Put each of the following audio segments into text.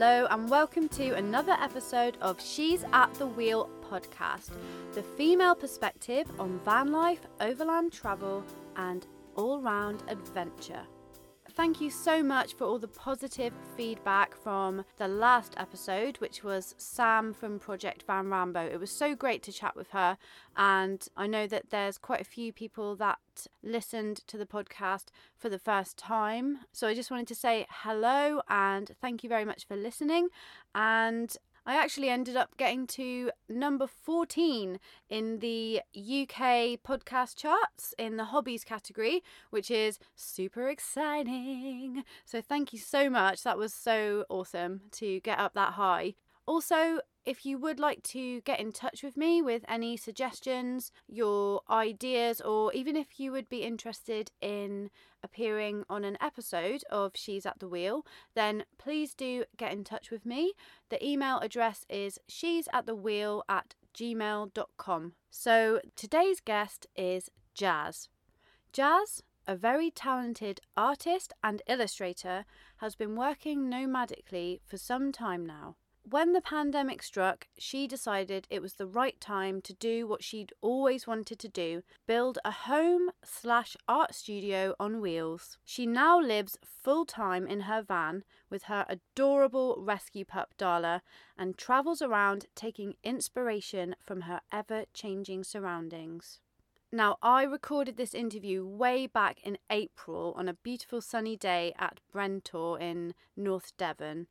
Hello and welcome to another episode of She's at the Wheel podcast, the female perspective on van life, overland travel and all-round adventure. Thank you so much for all the positive feedback from the last episode, which was Sam from Project Van Rambo. It was so great to chat with her, and I know that there's quite a few people that listened to the podcast for the first time. So I just wanted to say hello and thank you very much for listening. And I actually ended up getting to number 14 in the UK podcast charts in the hobbies category, which is super exciting. So thank you so much. That was so awesome to get up that high. Also, if you would like to get in touch with me with any suggestions, your ideas, or even if you would be interested in appearing on an episode of She's at the Wheel, then please do get in touch with me. The email address is she'satthewheel@gmail.com. So today's guest is Jazz. Jazz, a very talented artist and illustrator, has been working nomadically for some time now. When the pandemic struck, she decided it was the right time to do what she'd always wanted to do, build a home/art studio on wheels. She now lives full-time in her van with her adorable rescue pup Darla and travels around taking inspiration from her ever-changing surroundings. Now, I recorded this interview way back in April on a beautiful sunny day at Brentor in North Devon,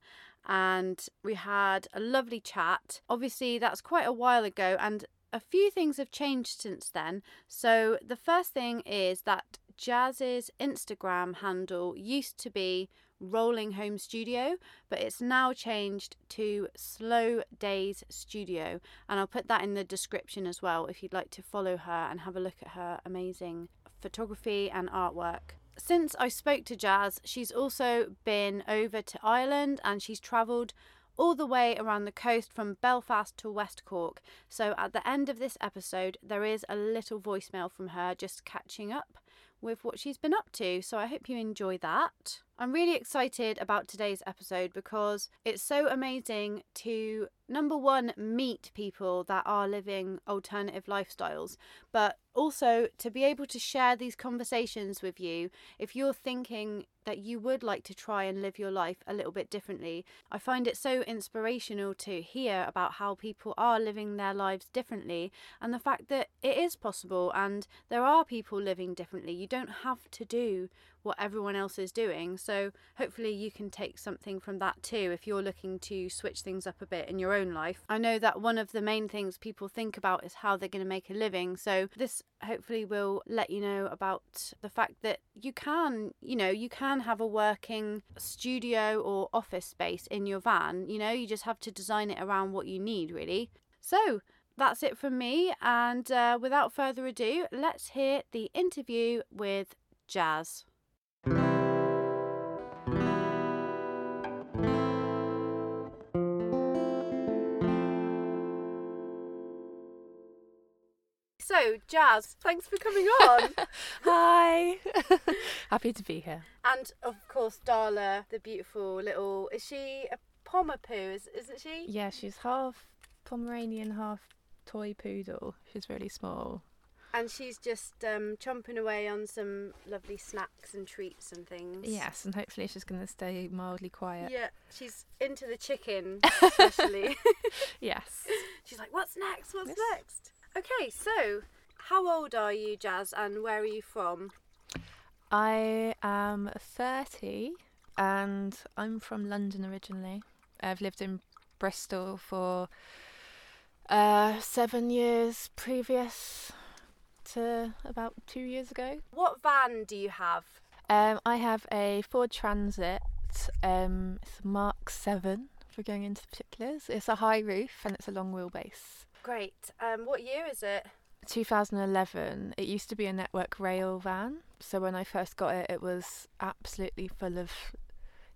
and we had a lovely chat. Obviously, that's quite a while ago, and a few things have changed since then. So the first thing is that Jazz's Instagram handle used to be Rolling Home Studio, but it's now changed to Slow Days Studio, and I'll put that in the description as well if you'd like to follow her and have a look at her amazing photography and artwork. Since I spoke to Jazz, she's also been over to Ireland and she's travelled all the way around the coast from Belfast to West Cork. So at the end of this episode, there is a little voicemail from her just catching up with what she's been up to, so I hope you enjoy that. I'm really excited about today's episode because it's so amazing to, number one, meet people that are living alternative lifestyles, but also to be able to share these conversations with you if you're thinking that you would like to try and live your life a little bit differently. I find it so inspirational to hear about how people are living their lives differently and the fact that it is possible and there are people living differently. You don't have to do what everyone else is doing, so hopefully you can take something from that too if you're looking to switch things up a bit in your own life. I know that one of the main things people think about is how they're going to make a living, so this hopefully will let you know about the fact that you can have a working studio or office space in your van. You know, you just have to design it around what you need, really. So that's it from me, and without further ado, let's hear the interview with Jazz. So, Jazz, thanks for coming on. Hi. Happy to be here. And, of course, Darla, the beautiful little... Is she a Pomerpoo, isn't she? Yeah, she's half Pomeranian, half toy poodle. She's really small. And she's just chomping away on some lovely snacks and treats and things. Yes, and hopefully she's going to stay mildly quiet. Yeah, she's into the chicken, especially. Yes. She's like, what's next? Okay, so how old are you, Jazz, and where are you from? I am 30 and I'm from London originally. I've lived in Bristol for 7 years previous to about 2 years ago. What van do you have? I have a Ford Transit. It's a Mark 7, if we're going into the particulars. It's a high roof and it's a long wheelbase. Great. What year is it? 2011. It used to be a Network Rail van. So when I first got it, it was absolutely full of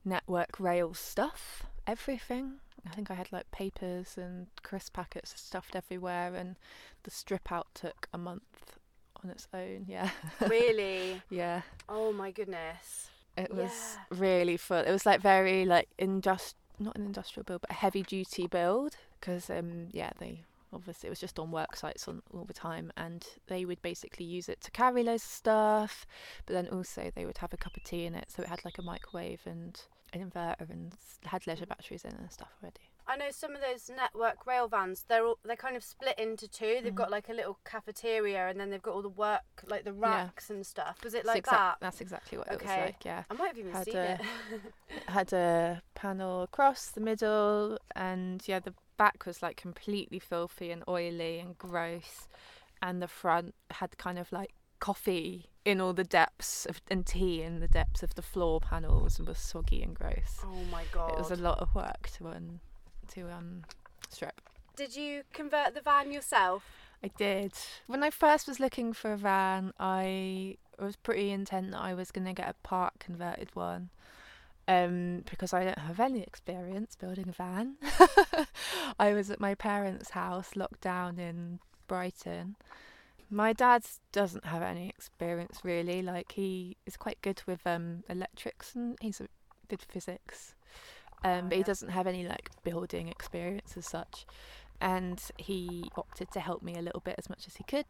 Network Rail stuff. Everything. I think I had like papers and crisp packets stuffed everywhere, and the strip out took a month on its own. Yeah. Really? Yeah. Oh my goodness. It was really full. It was like very like industrial. not an industrial build, but a heavy duty build, because they obviously, it was just on work sites all the time, and they would basically use it to carry loads of stuff, but then also they would have a cup of tea in it, so it had like a microwave and an inverter and had leisure batteries in it and stuff already. I know some of those Network Rail vans, they're kind of split into two. They've got like a little cafeteria, and then they've got all the work, like the racks and stuff. Was it like that? That's exactly what it was like, yeah. I might have even seen it. It had a panel across the middle, and the back was like completely filthy and oily and gross, and the front had kind of like coffee in all the depths of, and tea in the depths of the floor panels, and was soggy and gross. Oh my God. It was a lot of work to strip. Did you convert the van yourself? I did. When I first was looking for a van, I was pretty intent that I was going to get a part converted one, because I don't have any experience building a van. I was at my parents' house, locked down in Brighton. My dad doesn't have any experience really. Like, he is quite good with electrics, and he's did physics. But he doesn't have any like building experience as such, and he opted to help me a little bit as much as he could.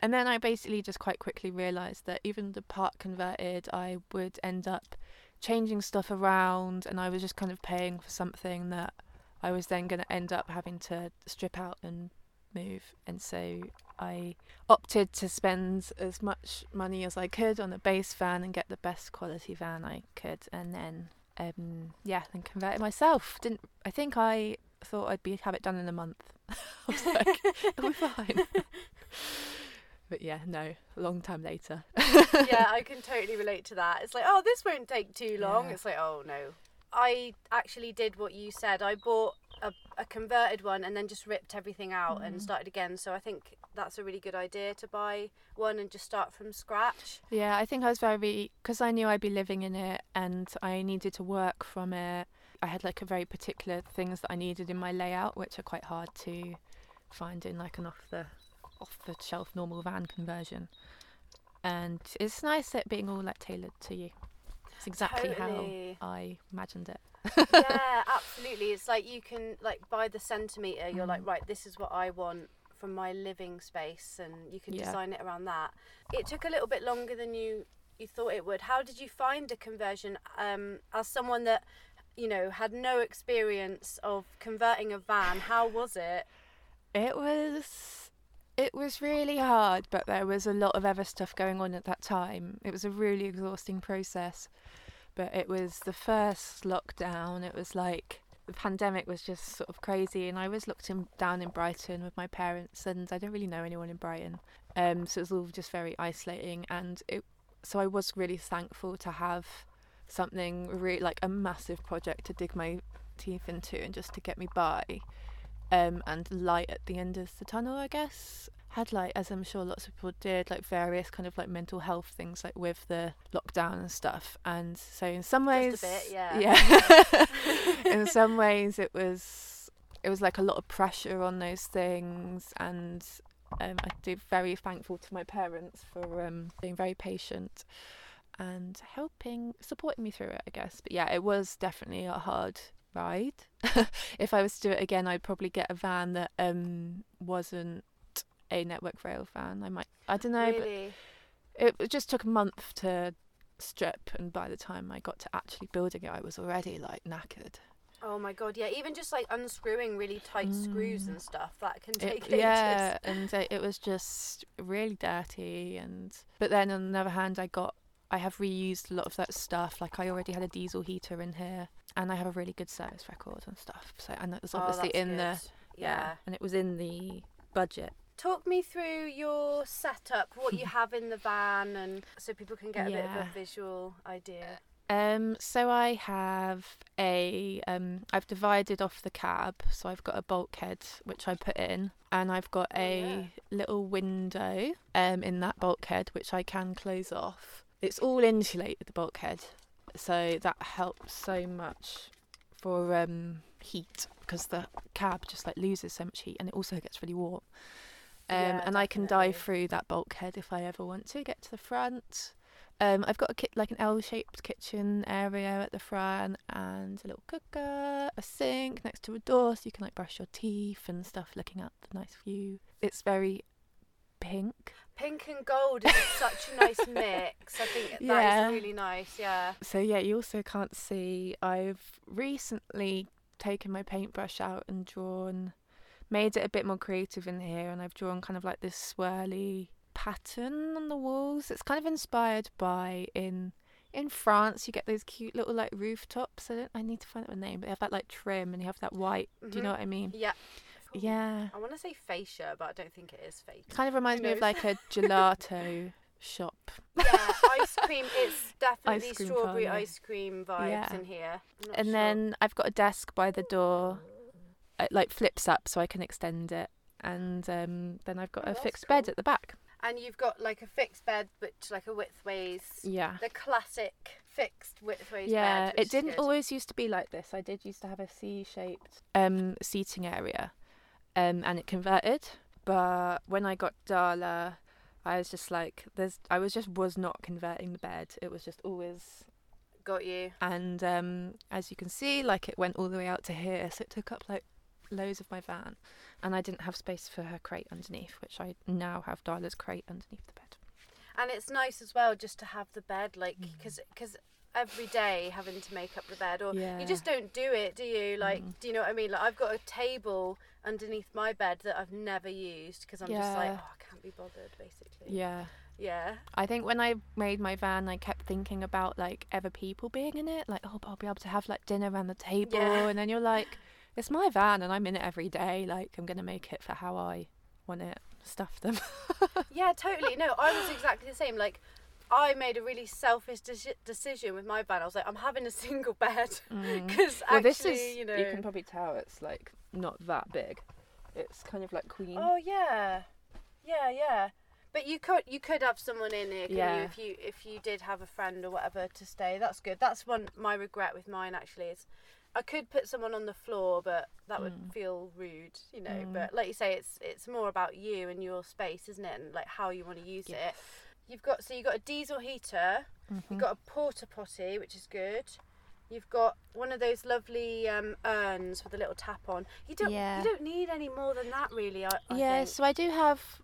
And then I basically just quite quickly realised that even the part converted, I would end up changing stuff around, and I was just kind of paying for something that I was then going to end up having to strip out and move. And so I opted to spend as much money as I could on a base van and get the best quality van I could, and then then converted myself. I thought I'd have it done in a month. I was like, it'll be fine. But a long time later. Yeah, I can totally relate to that. It's like, oh, this won't take too long. Yeah. It's like, oh no. I actually did what you said. I bought a converted one and then just ripped everything out and started again. So I think that's a really good idea, to buy one and just start from scratch. Yeah, I think I was because I knew I'd be living in it and I needed to work from it. I had like a very particular things that I needed in my layout, which are quite hard to find in like an off the shelf normal van conversion. And it's nice it being all like tailored to you. It's exactly how I imagined it. Yeah, absolutely. It's like you can like by the centimetre, you're like, right, this is what I want from my living space, and you can design it around that. It took a little bit longer than you thought it would. How did you find a conversion as someone that, had no experience of converting a van? How was it? It was really hard, but there was a lot of other stuff going on at that time. It was a really exhausting process. But it was the first lockdown. It was like the pandemic was just sort of crazy, and I was locked down in Brighton with my parents, and I don't really know anyone in Brighton, so it was all just very isolating. And so I was really thankful to have something really like a massive project to dig my teeth into and just to get me by, and light at the end of the tunnel, I guess. Had like, as I'm sure lots of people did, like various kind of like mental health things like with the lockdown and stuff. And so in some ways, just a bit, yeah. In some ways it was like a lot of pressure on those things, and I'd be very thankful to my parents for being very patient and supporting me through it, I guess. But yeah, it was definitely a hard ride. If I was to do it again, I'd probably get a van that wasn't a Network Rail van. I don't know, really? But it just took a month to strip, and by the time I got to actually building it, I was already like knackered. Oh my God, yeah, even just like unscrewing really tight screws and stuff, that can take ages. Yeah, and it was just really dirty. And but then on the other hand, I have reused a lot of that stuff. Like, I already had a diesel heater in here, and I have a really good service record and stuff. So, and it was obviously and it was in the budget. Talk me through your setup, what you have in the van, and so people can get a bit of a visual idea. So I have I've divided off the cab, so I've got a bulkhead which I put in, and I've got a little window in that bulkhead which I can close off. It's all insulated, the bulkhead, so that helps so much for heat, because the cab just like loses so much heat, and it also gets really warm. And definitely. I can dive through that bulkhead if I ever want to get to the front. I've got a like an L-shaped kitchen area at the front, and a little cooker, a sink next to a door, so you can like brush your teeth and stuff, looking at the nice view. It's very pink. Pink and gold is such a nice mix. I think that is really nice, yeah. So yeah, you also can't see. I've recently taken my paintbrush out and drawn, made it a bit more creative in here, and I've drawn kind of like this swirly pattern on the walls. It's kind of inspired by in France you get those cute little like rooftops. I need to find out the name, but they have that like trim and you have that white. Mm-hmm. Do you know what I mean? Yeah. Cool. Yeah. I want to say fascia, but I don't think it is fascia. Kind of reminds me of like a gelato shop. Yeah, ice cream. It's definitely strawberry ice cream vibes in here. And then I've got a desk by the door. It like flips up so I can extend it, and then I've got a fixed bed at the back. And you've got like a fixed bed, which like a widthways. Yeah. The classic fixed widthways bed. Yeah, it didn't always used to be like this. I did used to have a C-shaped seating area, and it converted. But when I got Darla, I was just like, was not converting the bed. It was just always. Got you. And as you can see, like it went all the way out to here, so it took up like loads of my van, and I didn't have space for her crate underneath, which I now have Darla's crate underneath the bed. And it's nice as well just to have the bed, like, because every day having to make up the bed, or you just don't do it, do you? Like, do you know what I mean? Like, I've got a table underneath my bed that I've never used because I'm just like, oh, I can't be bothered, basically. Yeah. Yeah. I think when I made my van, I kept thinking about like other people being in it, like, oh, but I'll be able to have like dinner around the table, and then you're like, it's my van and I'm in it every day, like I'm going to make it for how I want it, stuff them. Yeah, totally. No, I was exactly the same. Like, I made a really selfish decision with my van. I was like, I'm having a single bed because you know. You can probably tell it's like not that big. It's kind of like queen. Oh, yeah. Yeah, yeah. But you could have someone in here, couldn't you? If you did have a friend or whatever to stay, that's good. That's my regret with mine actually is I could put someone on the floor, but that would feel rude, you know. But like you say, it's more about you and your space, isn't it? And like how you want to use it. You've got a diesel heater. You've got a porta potty, which is good. You've got one of those lovely urns with a little tap on. You don't need any more than that, really. I think. So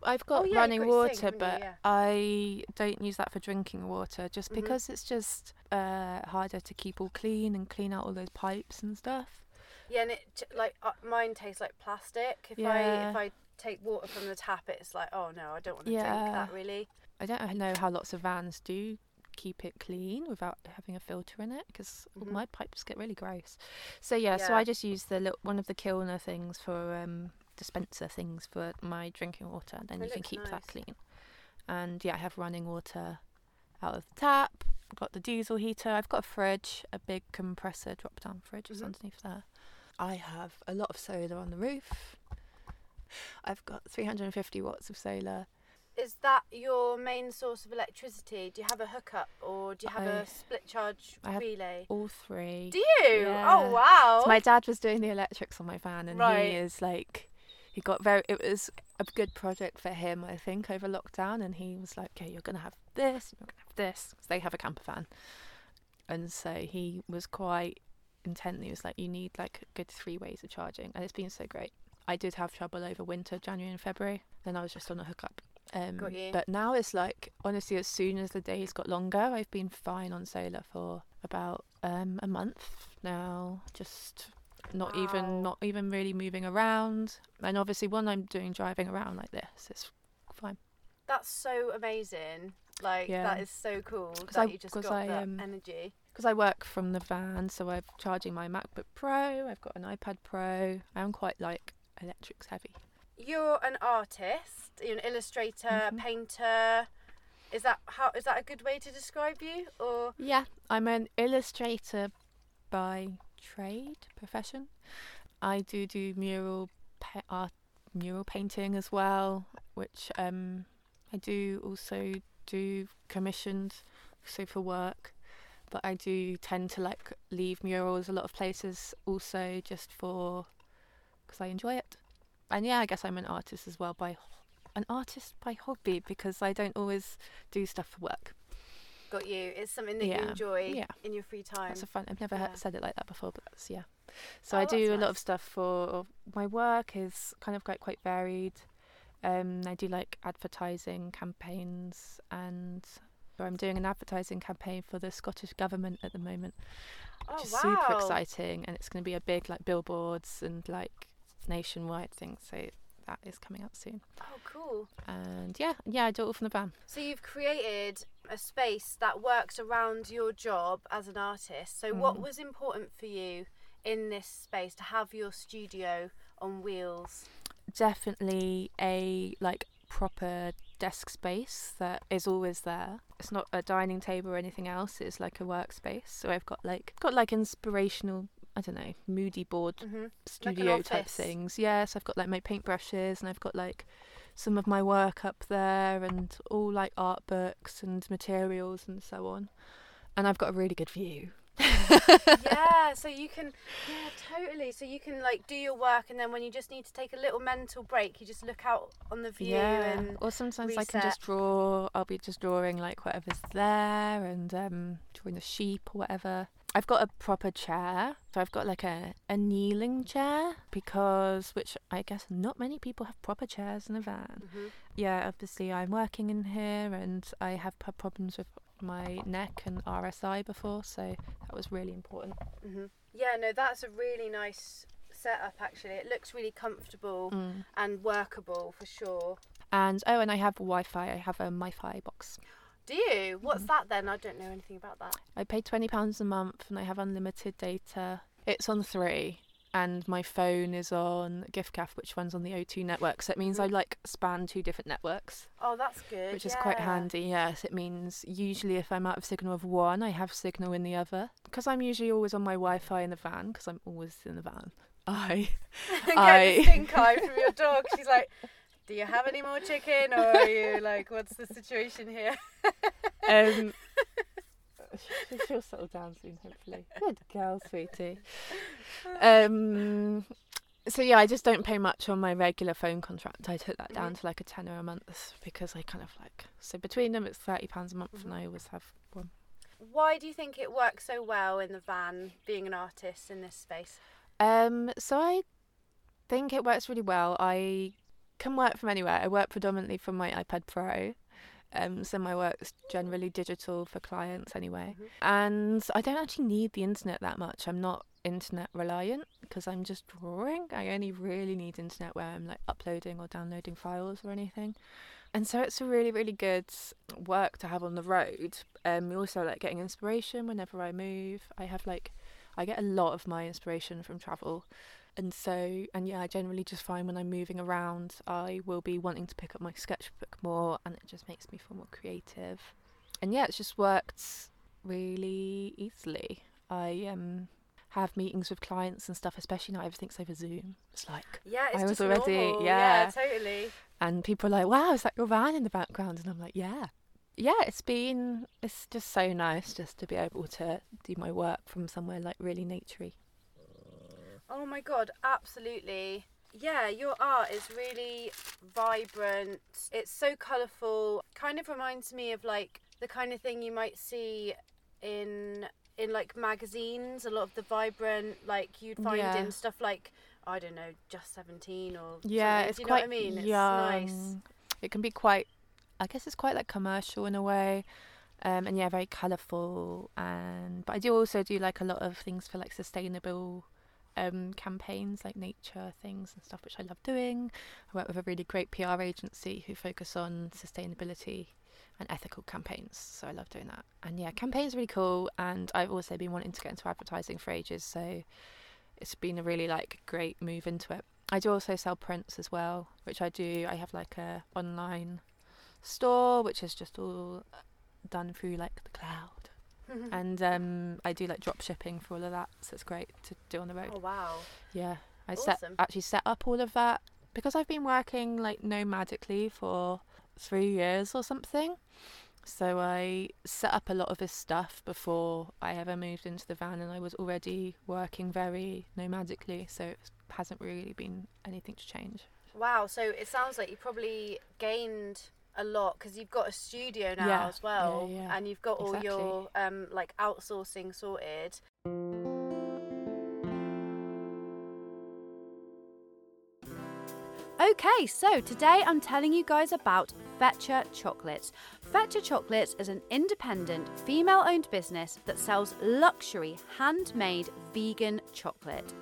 I've got running water, but I don't use that for drinking water just because it's just harder to keep all clean and clean out all those pipes and stuff. Yeah, and it like mine tastes like plastic. If I take water from the tap, it's like, oh no, I don't want to drink that really. I don't know how lots of vans do keep it clean without having a filter in it because my pipes get really gross, so I just use the one of the kilner things for dispenser things for my drinking water, and then you can keep that clean. And I have running water out of the tap. I've got the diesel heater. I've got a fridge, a big compressor drop down fridge is underneath there. I have a lot of solar on the roof. I've got 350 watts of solar. Is that your main source of electricity? Do you have a hookup or do you have a split charge relay? All three. Do you? Yeah. Oh, wow. So my dad was doing the electrics on my van, and he is like, it was a good project for him, I think, over lockdown. And he was like, okay, you're going to have this, you're going to have this. So they have a camper van. And so he was quite intently, he was like, you need like a good three ways of charging. And it's been so great. I did have trouble over winter, January and February. Then I was just on a hookup. But now it's like, honestly, as soon as the days got longer, I've been fine on solar for about a month now, just not even really moving around. And obviously when I'm driving around like this, it's fine. That's so amazing. Like, that is so cool that you just got that energy. Because I work from the van, so I'm charging my MacBook Pro, I've got an iPad Pro. I am quite like electrics heavy. You're an artist, you're an illustrator, painter. Is that a good way to describe you? Or I'm an illustrator by trade, profession. I do mural art, mural painting as well, which I do also do commissioned, so for work. But I do tend to like leave murals a lot of places also just because I enjoy it. And I guess I'm an artist as well, an artist by hobby, because I don't always do stuff for work. got you. It's something that you enjoy in your free time. It's a fun. I've never said it like that before, but that's, So I do a lot of stuff for my work. Is kind of quite varied. I do like advertising campaigns, and I'm doing an advertising campaign for the Scottish government at the moment, which is super exciting, and it's going to be a big billboards and nationwide thing. So that is coming up soon. Oh, cool. And I do it all from the van. So you've created a space that works around your job as an artist. So what was important for you in this space to have your studio on wheels? Definitely a proper desk space that is always there. It's not a dining table or anything else. It's a workspace. So I've got like inspirational, I don't know, moody board studio type things. Yes, I've got my paintbrushes, and I've got some of my work up there, and all art books and materials and so on. And I've got a really good view. So you can do your work, and then when you just need to take a little mental break, you just look out on the view and or sometimes reset. I can just draw. I'll be just drawing whatever's there, and drawing the sheep or whatever. I've got a proper chair, so I've got a kneeling chair, which I guess not many people have proper chairs in a van. Obviously I'm working in here, and I have had problems with my neck and RSI before, so that was really important. That's a really nice setup, actually. It looks really comfortable and workable for sure. And I have Wi-Fi. I have a Wi-Fi box. Do you? What's that then? I don't know anything about that. I pay £20 a month, and I have unlimited data. It's on 3, and my phone is on GiffCaff, which runs on the O2 network. So it means I span 2 different networks. Oh, that's good. Which is quite handy. Yes, it means usually if I'm out of signal of one, I have signal in the other. Because I'm usually always on my Wi-Fi in the van, because I'm always in the van. I get the stink eye from your dog. She's like, do you have any more chicken, or are you what's the situation here? She'll settle down soon, hopefully. Good girl, sweetie. I just don't pay much on my regular phone contract. I took that down to a tenner a month, because I kind of so between them it's £30 a month, and I always have one. Why do you think it works so well in the van, being an artist in this space? So I think it works really well. I can work from anywhere. I work predominantly from my iPad Pro, so my work's generally digital for clients anyway, and I don't actually need the internet that much. I'm not internet reliant, because I'm just drawing. I only really need internet where I'm uploading or downloading files or anything, and so it's a really, really good work to have on the road. Also getting inspiration whenever I move. I have I get a lot of my inspiration from travel. And I generally just find when I'm moving around, I will be wanting to pick up my sketchbook more, and it just makes me feel more creative. And it's just worked really easily. I have meetings with clients and stuff, especially now everything's over Zoom. It's just already normal. Yeah, totally. And people are like, wow, is that your van in the background? And I'm like, yeah. Yeah, it's just so nice just to be able to do my work from somewhere really naturey. Oh my God, absolutely. Yeah, your art is really vibrant. It's so colourful. Kind of reminds me of the kind of thing you might see in magazines, a lot of the vibrant you'd find in stuff I don't know, Just 17 or something. It's, do you know what I mean? It's nice. It can be quite, I guess it's quite commercial in a way. And very colourful, but I do also do a lot of things for sustainable campaigns, nature things and stuff, which I love doing. I work with a really great PR agency who focus on sustainability and ethical campaigns, so I love doing that. And campaigns are really cool, and I've also been wanting to get into advertising for ages, so it's been a really great move into it. I do also sell prints as well, which I do. I have a online store, which is just all done through the cloud. And I do drop shipping for all of that, so it's great to do on the road. Oh wow! Yeah, I set up all of that, because I've been working nomadically for 3 years or something. So I set up a lot of this stuff before I ever moved into the van, and I was already working very nomadically, so it hasn't really been anything to change. Wow! So it sounds like you probably gained a lot, because you've got a studio now as well, and you've got all your like outsourcing sorted. Okay, so today I'm telling you guys about Fetcher Chocolates. Fetcher Chocolates is an independent, female-owned business that sells luxury, handmade, vegan chocolate.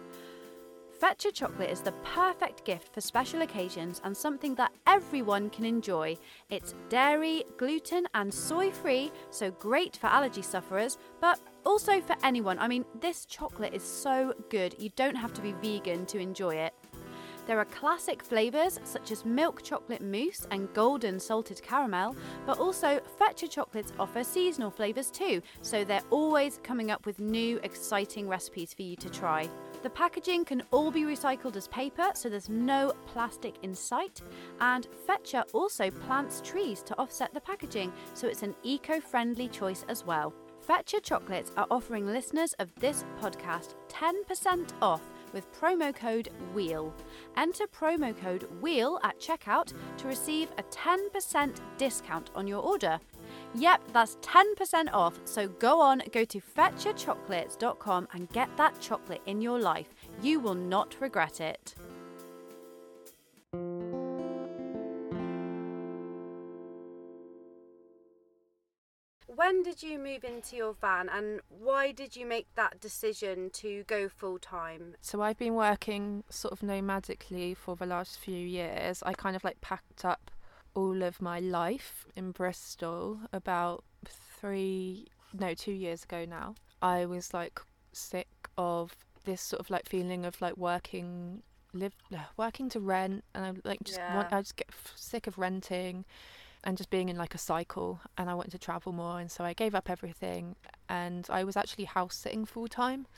Fetcher Chocolate is the perfect gift for special occasions and something that everyone can enjoy. It's dairy, gluten, and soy-free, so great for allergy sufferers, but also for anyone. I mean, this chocolate is so good, you don't have to be vegan to enjoy it. There are classic flavours such as milk chocolate mousse and golden salted caramel, but also Fetcher Chocolates offer seasonal flavours too, so they're always coming up with new exciting recipes for you to try. The packaging can all be recycled as paper, so there's no plastic in sight, and Fetcher also plants trees to offset the packaging, so it's an eco-friendly choice as well. Fetcher Chocolates are offering listeners of this podcast 10% off with promo code WHEEL. Enter promo code WHEEL at checkout to receive a 10% discount on your order. Yep, that's 10% off, so go on, go to fetcherchocolates.com and get that chocolate in your life. You will not regret it. When did you move into your van, and why did you make that decision to go full time? So I've been working sort of nomadically for the last few years. I kind of like packed up all of my life in Bristol about 2 years ago now. I was like sick of this sort of like feeling of like working to rent, and I'm like I just get sick of renting and just being in like a cycle, and I wanted to travel more, and so I gave up everything, and I was actually house sitting full time.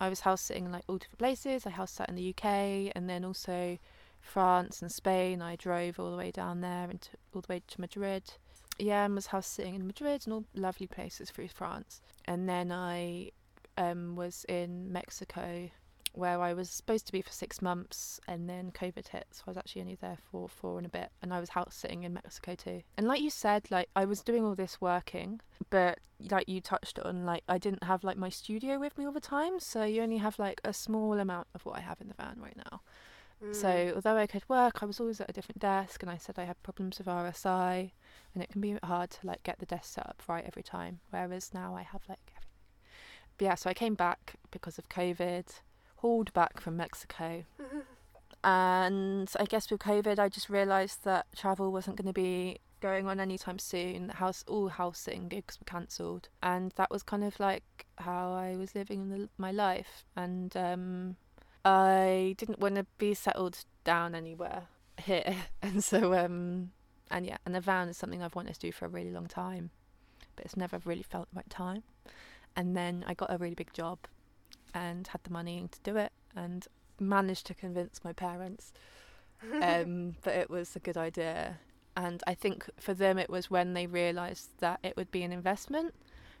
I was house sitting in like all different places. I house sat in the UK and then also France and Spain. I drove all the way down there and all the way to Madrid. Yeah, I was house sitting in Madrid and all lovely places through France. And then I was in Mexico, where I was supposed to be for 6 months, and then COVID hit, so I was actually only there for 4 and a bit, and I was house sitting in Mexico too. And like you said, like I was doing all this working, but like you touched on, like I didn't have like my studio with me all the time, so you only have like a small amount of what I have in the van right now. So although I could work, I was always at a different desk, and I said I had problems with RSI, and it can be hard to like get the desk set up right every time, whereas now I have like everything. But yeah, so I came back because of COVID, hauled back from Mexico, and I guess with COVID I just realised that travel wasn't going to be going on anytime soon. All housing gigs were cancelled, and that was kind of like how I was living my life, and I didn't want to be settled down anywhere here, and so and a van is something I've wanted to do for a really long time, but it's never really felt the right time. And then I got a really big job and had the money to do it, and managed to convince my parents that it was a good idea. And I think for them it was when they realised that it would be an investment.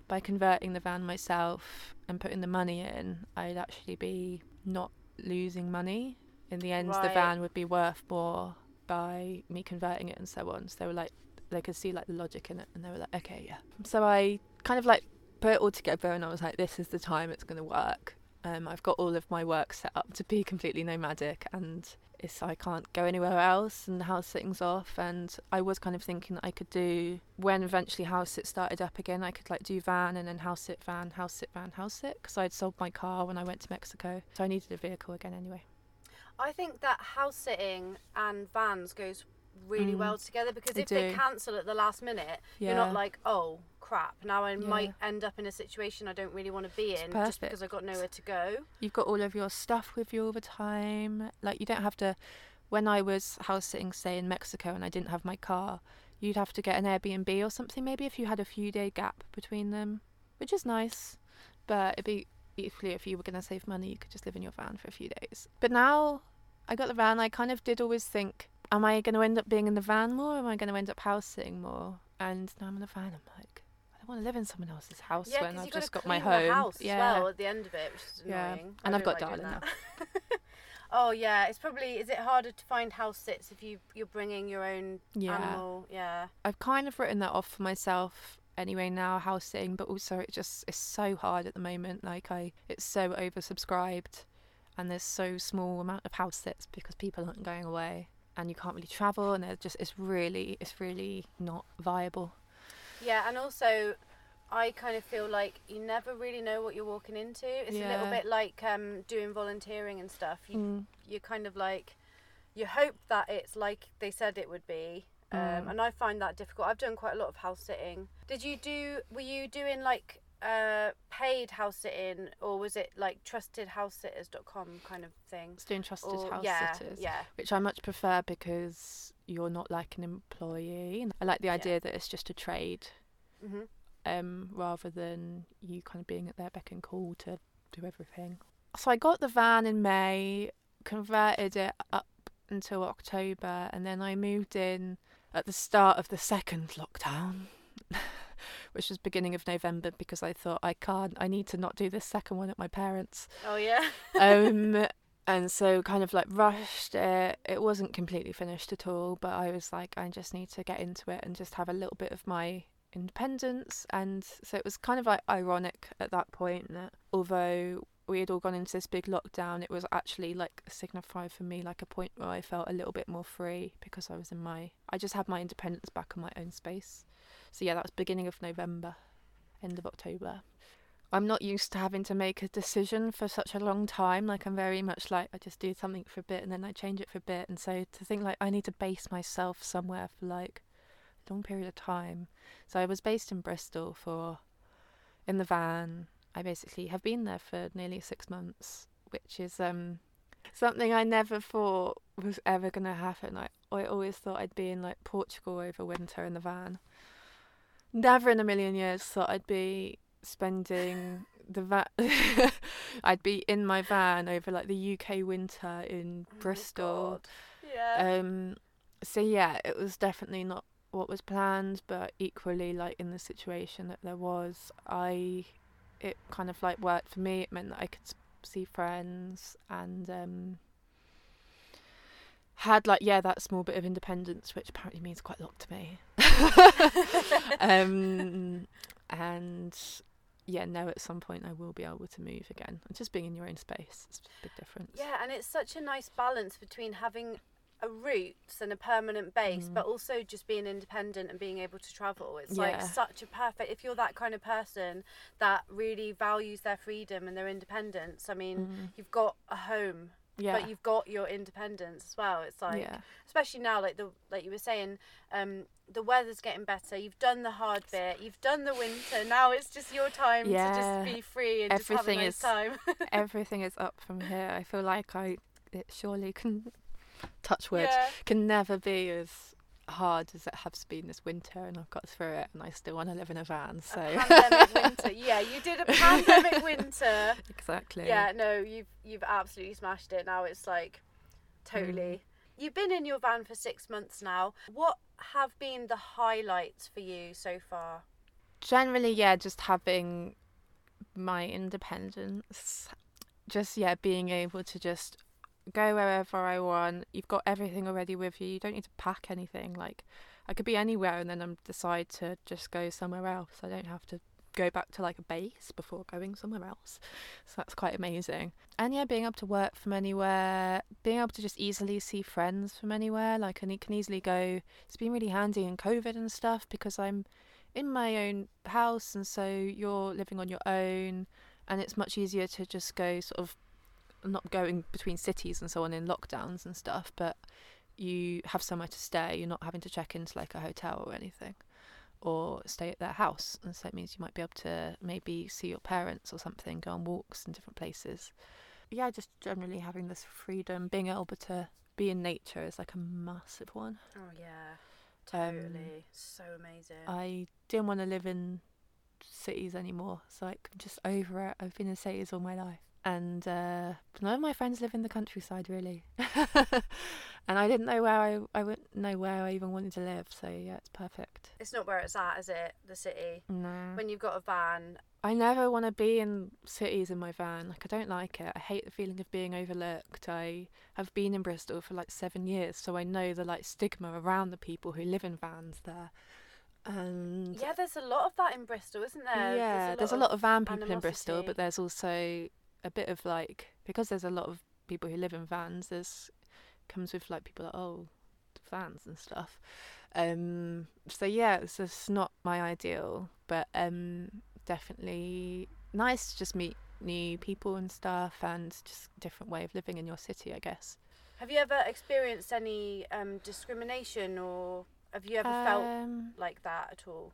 By converting the van myself and putting the money in, I'd actually be not losing money. In the end, right. The van would be worth more by me converting it and so on. So they were like, they could see like the logic in it, and they were like, okay, yeah. So I kind of like put it all together, and I was like, this is the time it's going to work. I've got all of my work set up to be completely nomadic, and I can't go anywhere else, and the house sitting's off. And I was kind of thinking that I could do, when eventually house sit started up again, I could like do van and then house sit, van, house sit, van, house sit, because I'd sold my car when I went to Mexico, so I needed a vehicle again anyway. I think that house sitting and vans goes really well together, because if they cancel at the last minute, you're not like, oh crap, now I might end up in a situation I don't really want to be in just because I've got nowhere to go. You've got all of your stuff with you all the time, like you don't have to. When I was house sitting, say in Mexico, and I didn't have my car, you'd have to get an Airbnb or something maybe if you had a few day gap between them, which is nice, but it'd be equally, if you were going to save money, you could just live in your van for a few days. But now I got the van, I kind of did always think, am I going to end up being in the van more, or am I going to end up house sitting more? And now I'm in the van, I'm like, I don't want to live in someone else's house when I've just got my home. House as well at the end of it, which is annoying. And I've got Darla now. Oh yeah, it's probably, is it harder to find house sits if you're bringing your own animal? Yeah. I've kind of written that off for myself anyway now, house sitting, but also it's so hard at the moment. Like it's so oversubscribed and there's so small amount of house sits because people aren't going away and you can't really travel, and it's really not viable. Yeah, and also I kind of feel like you never really know what you're walking into. It's a little bit like doing volunteering and stuff. You're kind of like, you hope that it's like they said it would be. And I find that difficult. I've done quite a lot of house sitting. Were you doing like paid house sitting, or was it like TrustedHouseSitters.com kind of thing? It's doing TrustedHouseSitters, which I much prefer because you're not like an employee. I like the idea that it's just a trade. Mm-hmm. Rather than you kind of being at their beck and call to do everything. So I got the van in May, converted it up until October, and then I moved in at the start of the second lockdown, which was beginning of November, because I thought I need to not do this second one at my parents'. Oh yeah. And so kind of like rushed it. It wasn't completely finished at all, but I was like, I just need to get into it and just have a little bit of my independence. And so it was kind of like ironic at that point that although we had all gone into this big lockdown, it was actually like a signifier for me, like a point where I felt a little bit more free because I just had my independence back in my own space. So yeah, that was beginning of November, end of October. I'm not used to having to make a decision for such a long time. Like I'm very much like, I just do something for a bit and then I change it for a bit. And so to think like I need to base myself somewhere for like long period of time. So I was based in Bristol in the van. I basically have been there for nearly 6 months, which is something I never thought was ever going to happen. I always thought I'd be in like Portugal over winter in the van. Never in a million years thought I'd be spending I'd be in my van over like the UK winter in Bristol. Yeah. So yeah, it was definitely not what was planned, but equally like in the situation that there was, it kind of like worked for me. It meant that I could see friends and had like that small bit of independence, which apparently means quite a lot to me. And at some point I will be able to move again. And just being in your own space, it's a big difference. Yeah, and it's such a nice balance between having a roots and a permanent base, but also just being independent and being able to travel. It's like such a perfect, if you're that kind of person that really values their freedom and their independence. I mean, you've got a home, but you've got your independence as well. It's like, especially now, like you were saying, the weather's getting better. You've done the hard bit. You've done the winter. Now it's just your time to just be free and everything just have a nice time. Everything is up from here. I feel like it surely can. Touch wood, can never be as hard as it has been this winter, and I've got through it, and I still want to live in a van. So a pandemic winter, you did a pandemic winter. Exactly. Yeah, no, you've absolutely smashed it. Now it's like totally. You've been in your van for 6 months now. What have been the highlights for you so far? Generally, just having my independence, just being able to just go wherever I want. You've got everything already with you. You don't need to pack anything. Like I could be anywhere and then I decide to just go somewhere else. I don't have to go back to like a base before going somewhere else. So that's quite amazing. And being able to work from anywhere, being able to just easily see friends from anywhere. Like I can easily go. It's been really handy in COVID and stuff because I'm in my own house, and so you're living on your own, and it's much easier to just go sort of. Not going between cities and so on in lockdowns and stuff, but you have somewhere to stay. You're not having to check into like a hotel or anything, or stay at their house, and so it means you might be able to maybe see your parents or something, go on walks in different places. Just generally having this freedom, being able to be in nature is like a massive one. Oh yeah, totally. So amazing. I didn't want to live in cities anymore, so I'm just over it. I've been in cities all my life. And none of my friends live in the countryside, really. And I didn't know where I even wanted to live. So, it's perfect. It's not where it's at, is it? The city. No. When you've got a van, I never want to be in cities in my van. Like, I don't like it. I hate the feeling of being overlooked. I have been in Bristol for like 7 years, so I know the like stigma around the people who live in vans there. And yeah, there's a lot of that in Bristol, isn't there? Yeah, there's a lot of van people in Bristol, but there's also a bit of like, because there's a lot of people who live in vans, there's comes with like people that, oh, vans and stuff. So yeah, it's just not my ideal, but definitely nice to just meet new people and stuff, and just a different way of living in your city, I guess. Have you ever experienced any discrimination, or have you ever felt like that at all?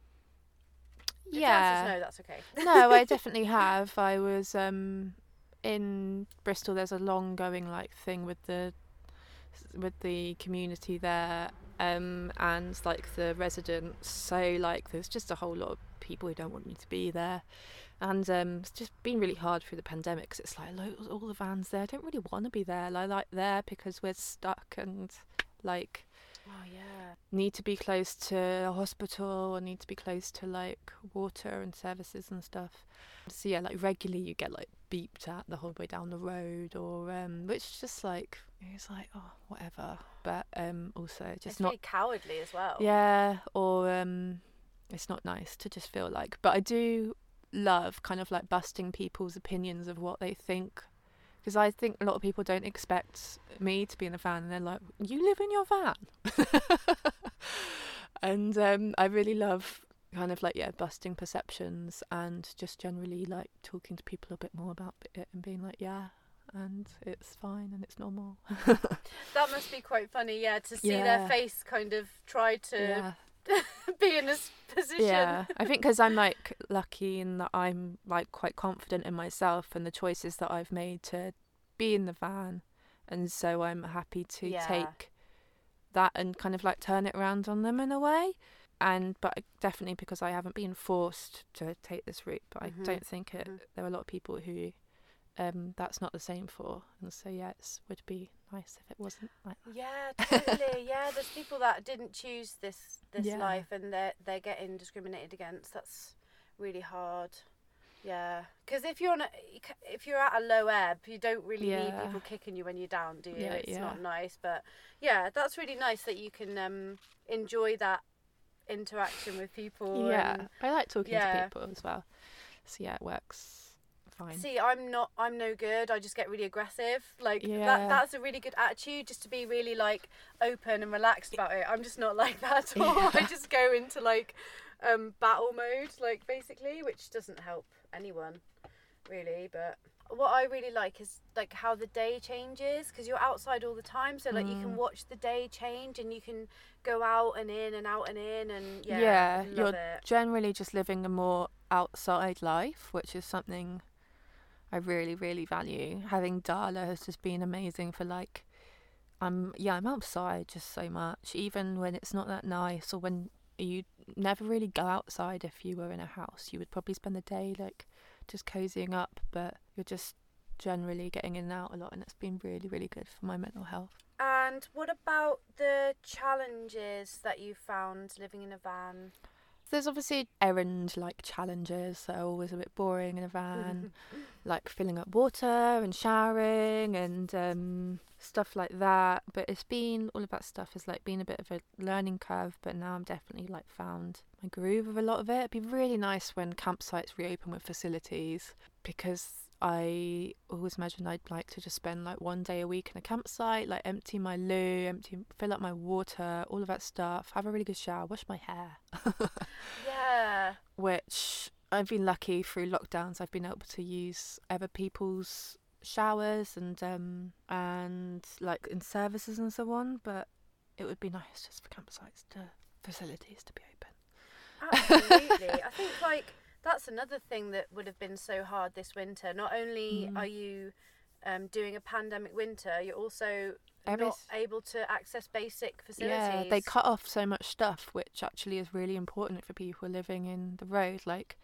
Yeah. No, that's okay. No, I definitely have. I was in Bristol. There's a long going like thing with the community there, and like the residents. So like there's just a whole lot of people who don't want you to be there, and it's just been really hard through the pandemic, because it's like all the vans there, I don't really want to be there. I like there because we're stuck and like, oh yeah, need to be close to a hospital or need to be close to like water and services and stuff. So yeah, like regularly you get like beeped at the whole way down the road, or which just like, it's like, oh, whatever. But also just, it's not really cowardly as well. Yeah, or it's not nice to just feel like. But I do love kind of like busting people's opinions of what they think, because I think a lot of people don't expect me to be in a van, and they're like, you live in your van. And I really love kind of like, yeah, busting perceptions, and just generally like talking to people a bit more about it and being like, yeah, and it's fine and it's normal. That must be quite funny, yeah, to see their face kind of try to... Yeah. Be in this position. Yeah, I think because I'm like lucky in that I'm like quite confident in myself and the choices that I've made to be in the van, and so I'm happy to take that and kind of like turn it around on them in a way. And but definitely because I haven't been forced to take this route, but I don't think it. There are a lot of people who that's not the same for, and so yeah, it would be nice if it wasn't like that. Yeah, totally. Yeah, there's people that didn't choose this life, and they're getting discriminated against. That's really hard. Yeah, because if you're at a low ebb, you don't really need people kicking you when you're down, do you? Yeah, it's not nice. But yeah, that's really nice that you can enjoy that interaction with people. Yeah, and I like talking to people as well. So yeah, it works. Fine. See, I'm no good. I just get really aggressive. Like that's a really good attitude, just to be really like open and relaxed about it. I'm just not like that at all. Yeah. I just go into like battle mode, like basically, which doesn't help anyone really. But what I really like is like how the day changes, because you're outside all the time, so like you can watch the day change, and you can go out and in and out and in, and yeah love you're it. Generally just living a more outside life, which is something I really, really value. Having Darla has just been amazing for like, I'm outside just so much, even when it's not that nice, or when you never really go outside. If you were in a house, you would probably spend the day like just cozying up, but you're just generally getting in and out a lot, and it's been really, really good for my mental health. And what about the challenges that you found living in a van? There's obviously errand like challenges that are always a bit boring in a van, like filling up water and showering and stuff like that. But it's been, all of that stuff has like been a bit of a learning curve, but now I'm definitely like found my groove of a lot of it. It'd be really nice when campsites reopen with facilities, because I always imagined I'd like to just spend like one day a week in a campsite, like empty my loo, fill up my water, all of that stuff, have a really good shower, wash my hair. Yeah. Which I've been lucky through lockdowns, I've been able to use other people's showers and like in services and so on. But it would be nice just for campsites to facilities to be open. Absolutely. I think like, that's another thing that would have been so hard this winter. Not only are you doing a pandemic winter, you're also not able to access basic facilities. Yeah, they cut off so much stuff, which actually is really important for people living in the road. Like,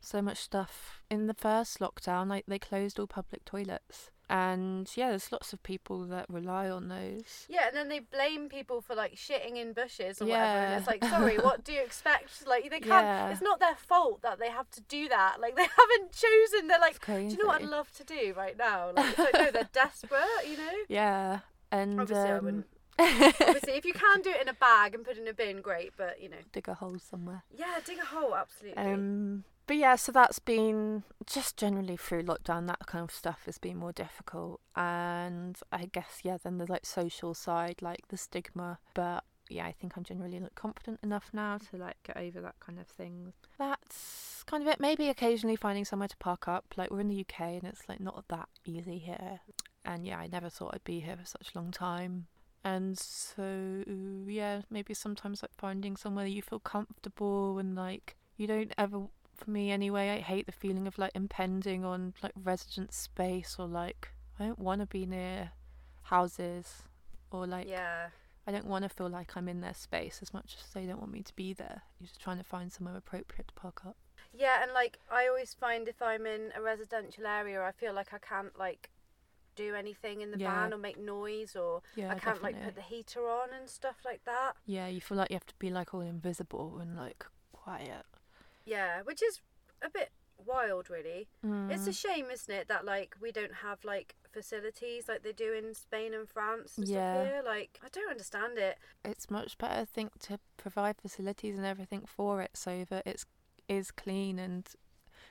so much stuff in the first lockdown, like they closed all public toilets. And yeah, there's lots of people that rely on those. Yeah, and then they blame people for like shitting in bushes or whatever. And it's like, sorry, what do you expect? Like they can't. Yeah. It's not their fault that they have to do that. Like they haven't chosen. They're like, do you know what I'd love to do right now? Like, it's like no, they're desperate. You know. Yeah, and obviously I wouldn't. Obviously, if you can do it in a bag and put it in a bin, great. But you know, dig a hole somewhere. Yeah, dig a hole, absolutely. But yeah, so that's been just generally through lockdown, that kind of stuff has been more difficult. And I guess, yeah, then the like social side, like the stigma. But yeah, I think I'm generally like confident enough now to like get over that kind of thing. That's kind of it. Maybe occasionally finding somewhere to park up. Like we're in the UK and it's like not that easy here. And yeah, I never thought I'd be here for such a long time. And so, yeah, maybe sometimes like finding somewhere you feel comfortable and like you don't ever... For me anyway, I hate the feeling of like impending on like resident space, or like I don't want to be near houses, or like I don't want to feel like I'm in their space as much as they don't want me to be there. You're just trying to find somewhere appropriate to park up. Yeah, and like I always find if I'm in a residential area, I feel like I can't like do anything in the van or make noise, or I can't like put the heater on and stuff like that. Yeah, you feel like you have to be like all invisible and like quiet. Yeah, which is a bit wild, really. It's a shame, isn't it, that like we don't have like facilities like they do in Spain and France and stuff here. Like I don't understand it. It's much better, I think, to provide facilities and everything for it so that it is clean and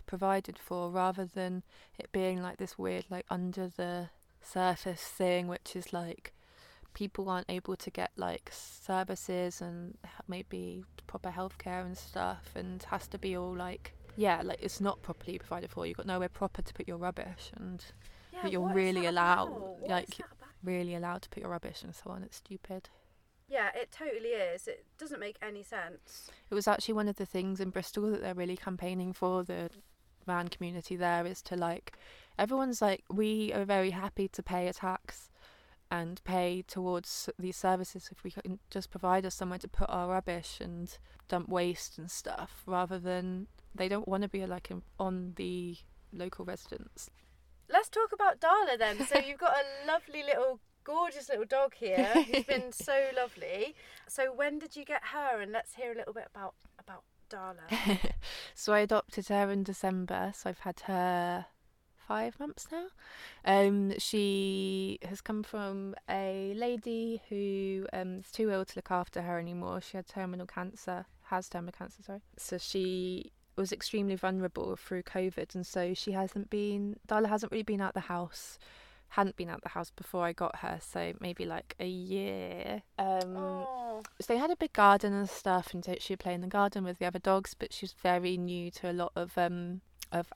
provided for, rather than it being like this weird like under the surface thing, which is like people aren't able to get like services and maybe proper healthcare and stuff, and has to be all like like it's not properly provided for. You've got nowhere proper to put your rubbish, and that you're really allowed to put your rubbish and so on. It's stupid. Yeah, it totally is. It doesn't make any sense. It was actually one of the things in Bristol that they're really campaigning for, the van community there, is to like, everyone's like, we are very happy to pay a tax and pay towards these services if we can just provide us somewhere to put our rubbish and dump waste and stuff, rather than they don't want to be like on the local residents. Let's talk about Darla then. So you've got a lovely little gorgeous little dog here who's been so lovely. So when did you get her, and let's hear a little bit about Darla. So I adopted her in December, so I've had her 5 months now. She has come from a lady who is too ill to look after her anymore. She had terminal cancer. So she was extremely vulnerable through COVID, and so Darla hasn't really been out the house. Hadn't been out the house before I got her, so maybe like a year. So they had a big garden and stuff, and she would play in the garden with the other dogs, but she was very new to a lot of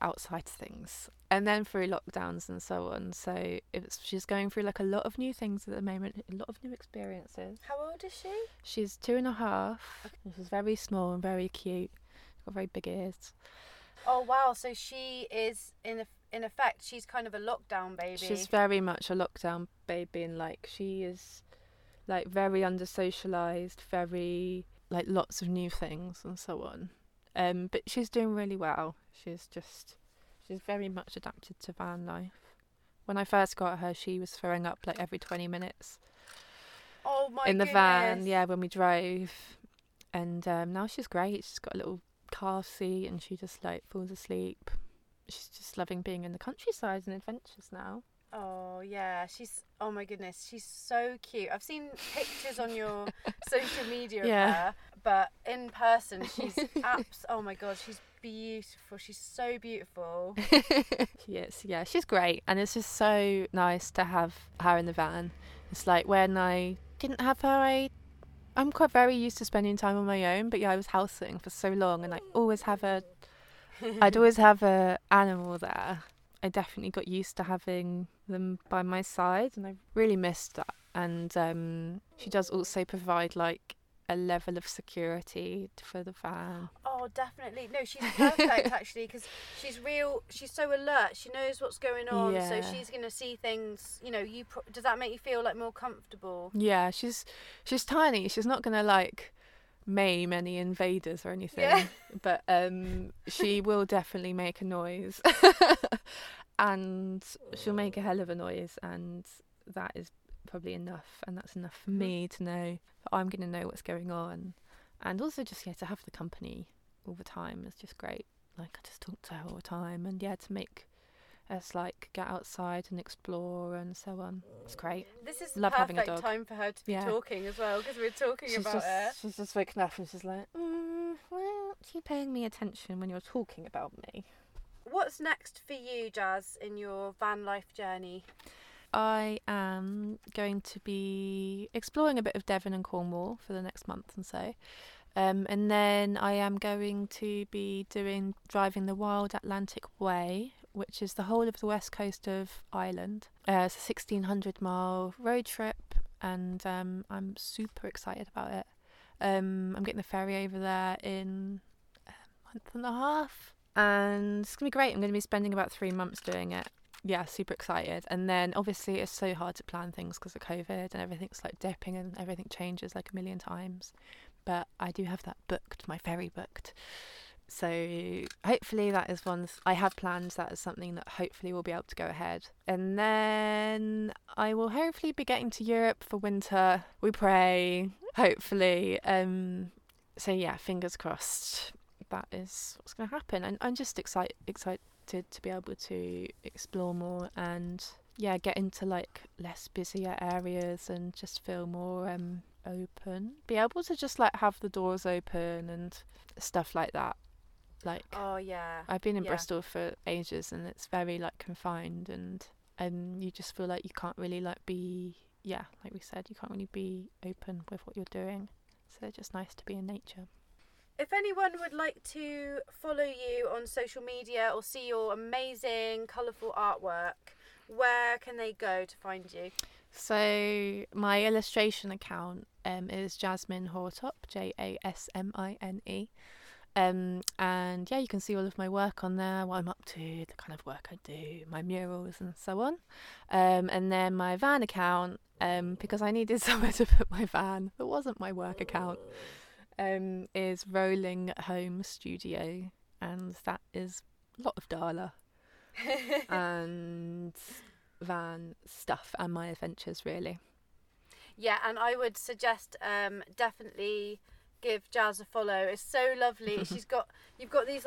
outside things, and then through lockdowns and so on. So she's going through like a lot of new things at the moment, a lot of new experiences. How old is she? She's 2.5. Okay. She's very small and very cute. She's got very big ears. Oh wow! So she is in effect, she's kind of a lockdown baby. She's very much a lockdown baby, and like she is like very under-socialized, very like lots of new things and so on. But she's doing really well. She's very much adapted to van life. When I first got her, she was throwing up like every 20 minutes. Oh my goodness. In the van, yeah, when we drove. And now she's great. She's got a little car seat and she just like falls asleep. She's just loving being in the countryside and adventures now. Oh yeah, oh my goodness, she's so cute. I've seen pictures on your social media of her, but in person she's oh my god, she's beautiful. She's so beautiful. Yes, yeah, she's great, and it's just so nice to have her in the van. It's like when I didn't have her, I'm quite very used to spending time on my own, but yeah, I was house sitting for so long, and I'd always have a animal there. I definitely got used to having them by my side, and I really missed that. And she does also provide like a level of security for the van. Oh, definitely. No, she's perfect actually, because she's so alert. She knows what's going on, so she's going to see things, you know. Does that make you feel like more comfortable? Yeah, she's tiny. She's not going to like maim any invaders or anything, but she will definitely make a noise and she'll make a hell of a noise, and that is probably enough, and that's enough for me to know that I'm going to know what's going on. And also just to have the company all the time is just great. Like, I just talk to her all the time, and to make us get outside and explore and so on. It's great. This is love having a dog. Time for her to be talking as well, because we're talking about her. She's just waking up and she's like, why aren't you paying me attention when you're talking about me? What's next for you, Jazz, in your van life journey? I am going to be exploring a bit of Devon and Cornwall for the next month and so. And then I am going to be driving the Wild Atlantic Way, which is the whole of the west coast of Ireland. It's a 1,600-mile road trip, and I'm super excited about it. I'm getting the ferry over there in a month and a half, and it's going to be great. I'm going to be spending about 3 months doing it. Yeah, super excited. And then obviously it's so hard to plan things because of COVID, and everything's dipping and everything changes a million times. But I do have that booked, my ferry booked. So hopefully that is one I have planned. That is something that hopefully will be able to go ahead. And then I will hopefully be getting to Europe for winter. We pray, hopefully. So yeah, fingers crossed. That is what's going to happen. And I'm just excited to be able to explore more and get into less busier areas and just feel more open, be able to just have the doors open and stuff like that. I've been in Bristol for ages, and it's very confined, and you just feel you can't really be, like we said, you can't really be open with what you're doing. So it's just nice to be in nature. If anyone would like to follow you on social media or see your amazing, colourful artwork, where can they go to find you? So my illustration account is Jasmine Hortop, Jasmine. And you can see all of my work on there, what I'm up to, the kind of work I do, my murals and so on. And then my van account, because I needed somewhere to put my van that wasn't my work account, is Rolling Home Studio, and that is a lot of Darla and van stuff and my adventures, really. Yeah, and I would suggest definitely give Jazz a follow. It's so lovely. You've got these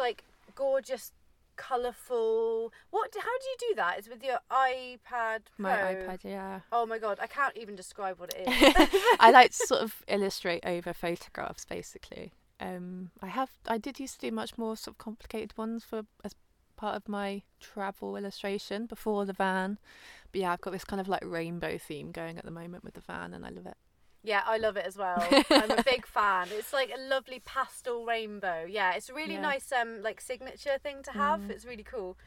gorgeous, colourful. How do you do that? It's with your iPad Pro. My iPad, yeah. Oh my god, I can't even describe what it is. I to illustrate over photographs, basically. I did used to do much more complicated ones for as part of my travel illustration before the van. But I've got this rainbow theme going at the moment with the van, and I love it. Yeah, I love it as well. I'm a big fan. It's a lovely pastel rainbow. Yeah, it's a really nice signature thing to have. Mm. It's really cool.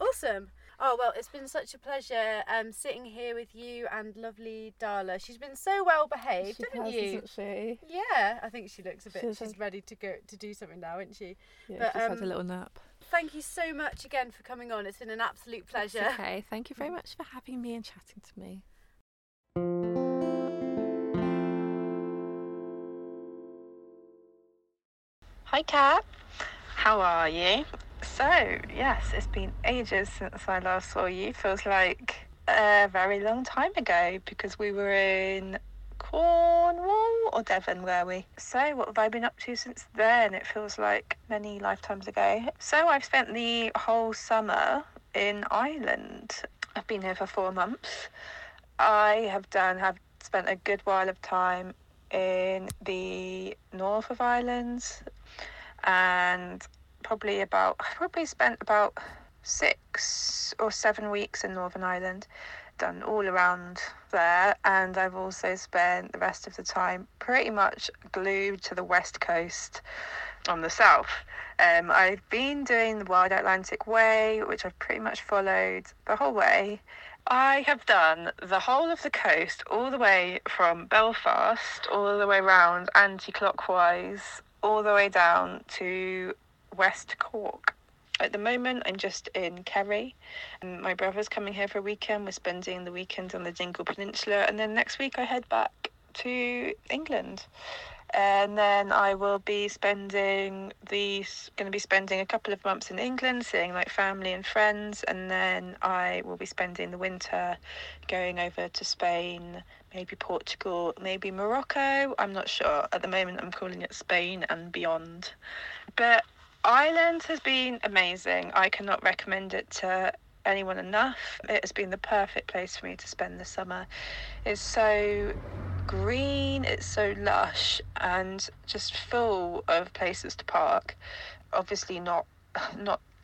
Awesome. Oh, well, it's been such a pleasure sitting here with you and lovely Darla. She's been so well behaved, hasn't she? Yeah, I think she looks she's ready to go to do something now, isn't she? Yeah, she's had a little nap. Thank you so much again for coming on. It's been an absolute pleasure. That's okay. Thank you very much for having me and chatting to me. Hi Kat, how are you? So yes, it's been ages since I last saw you. Feels like a very long time ago because we were in Cornwall or Devon, were we? So what have I been up to since then? It feels like many lifetimes ago. So I've spent the whole summer in Ireland. I've been here for 4 months. I have spent a good while of time in the north of Ireland, and I probably spent about 6 or 7 weeks in Northern Ireland, done all around there, and I've also spent the rest of the time pretty much glued to the west coast on the south. I've been doing the Wild Atlantic Way, which I've pretty much followed the whole way. I have done the whole of the coast, all the way from Belfast, all the way round anti-clockwise, all the way down to West Cork. At the moment, I'm just in Kerry. My brother's coming here for a weekend. We're spending the weekend on the Dingle Peninsula, and then next week I head back to England. And then I will be spending a couple of months in England, seeing like family and friends. And then I will be spending the winter going over to Spain, maybe Portugal, maybe Morocco. I'm not sure. At the moment, I'm calling it Spain and beyond. But Ireland has been amazing. I cannot recommend it to anyone enough. It has been the perfect place for me to spend the summer. It's so green, it's so lush, and just full of places to park. Obviously not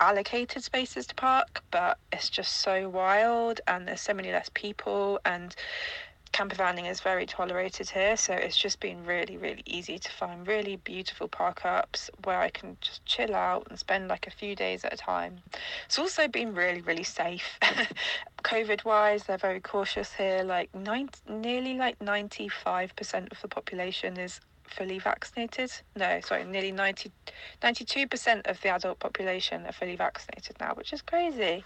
allocated spaces to park, but it's just so wild, and there's so many less people, and campervanning is very tolerated here, so it's just been really, really easy to find really beautiful park-ups where I can just chill out and spend like a few days at a time. It's also been really, really safe. COVID-wise, they're very cautious here. Like nearly 95% of the population is fully vaccinated. No, sorry, nearly 92% of the adult population are fully vaccinated now, which is crazy.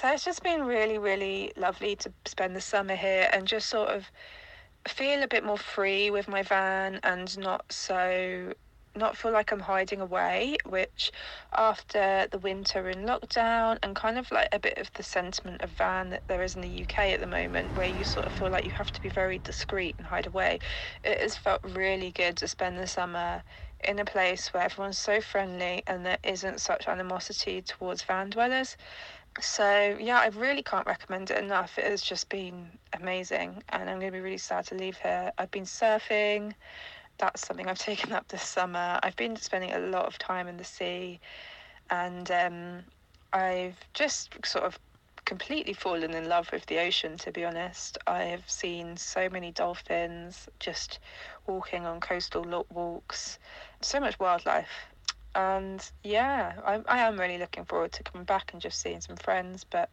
So it's just been really, really lovely to spend the summer here and just sort of feel a bit more free with my van and not feel like I'm hiding away, which after the winter and lockdown and kind of like a bit of the sentiment of van that there is in the UK at the moment, where you sort of feel like you have to be very discreet and hide away, it has felt really good to spend the summer in a place where everyone's so friendly and there isn't such animosity towards van dwellers. So yeah, I really can't recommend it enough. It has just been amazing, and I'm going to be really sad to leave here. I've been surfing. That's something I've taken up this summer. I've been spending a lot of time in the sea, and I've just sort of completely fallen in love with the ocean, to be honest. I have seen so many dolphins, just walking on coastal walks, so much wildlife. And yeah, I am really looking forward to coming back and just seeing some friends, but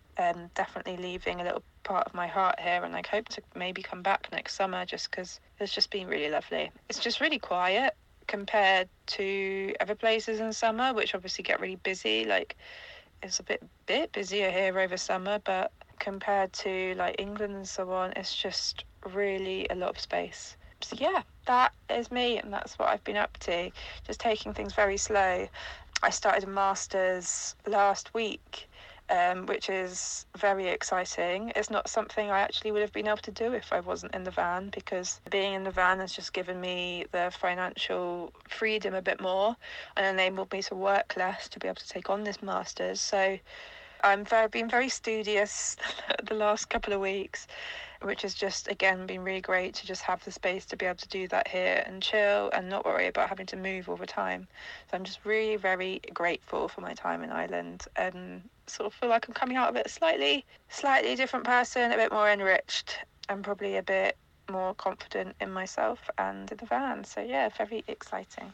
definitely leaving a little part of my heart here, and I hope to maybe come back next summer, just because it's just been really lovely. It's just really quiet compared to other places in summer, which obviously get really busy. Like, it's a bit busier here over summer, but compared to like England and so on, it's just really a lot of space. So yeah, that is me, and that's what I've been up to, just taking things very slow. I started a master's last week, which is very exciting. It's not something I actually would have been able to do if I wasn't in the van, because being in the van has just given me the financial freedom a bit more and enabled me to work less to be able to take on this master's. So I've been very studious the last couple of weeks, which has just, again, been really great to just have the space to be able to do that here and chill and not worry about having to move all the time. So I'm just really, very grateful for my time in Ireland, and sort of feel like I'm coming out of it a slightly different person, a bit more enriched, and probably a bit more confident in myself and in the van. So yeah, very exciting.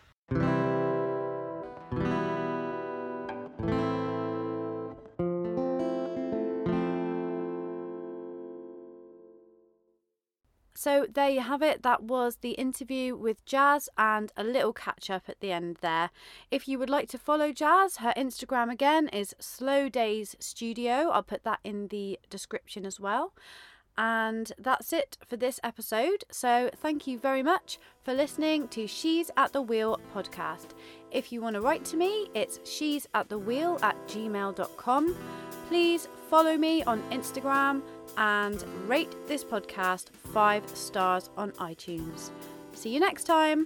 So there you have it. That was the interview with Jazz and a little catch up at the end there. If you would like to follow Jazz, her Instagram again is Slow Days Studio. I'll put that in the description as well. And that's it for this episode. So thank you very much for listening to She's at the Wheel podcast. If you want to write to me, it's she'satthewheel@gmail.com. Please follow me on Instagram and rate this podcast 5 stars on iTunes. See you next time.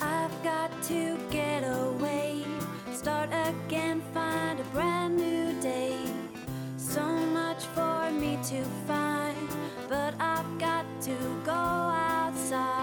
I've got to get away, start again, find a brand new day. So much for me to find, but I've got to go outside.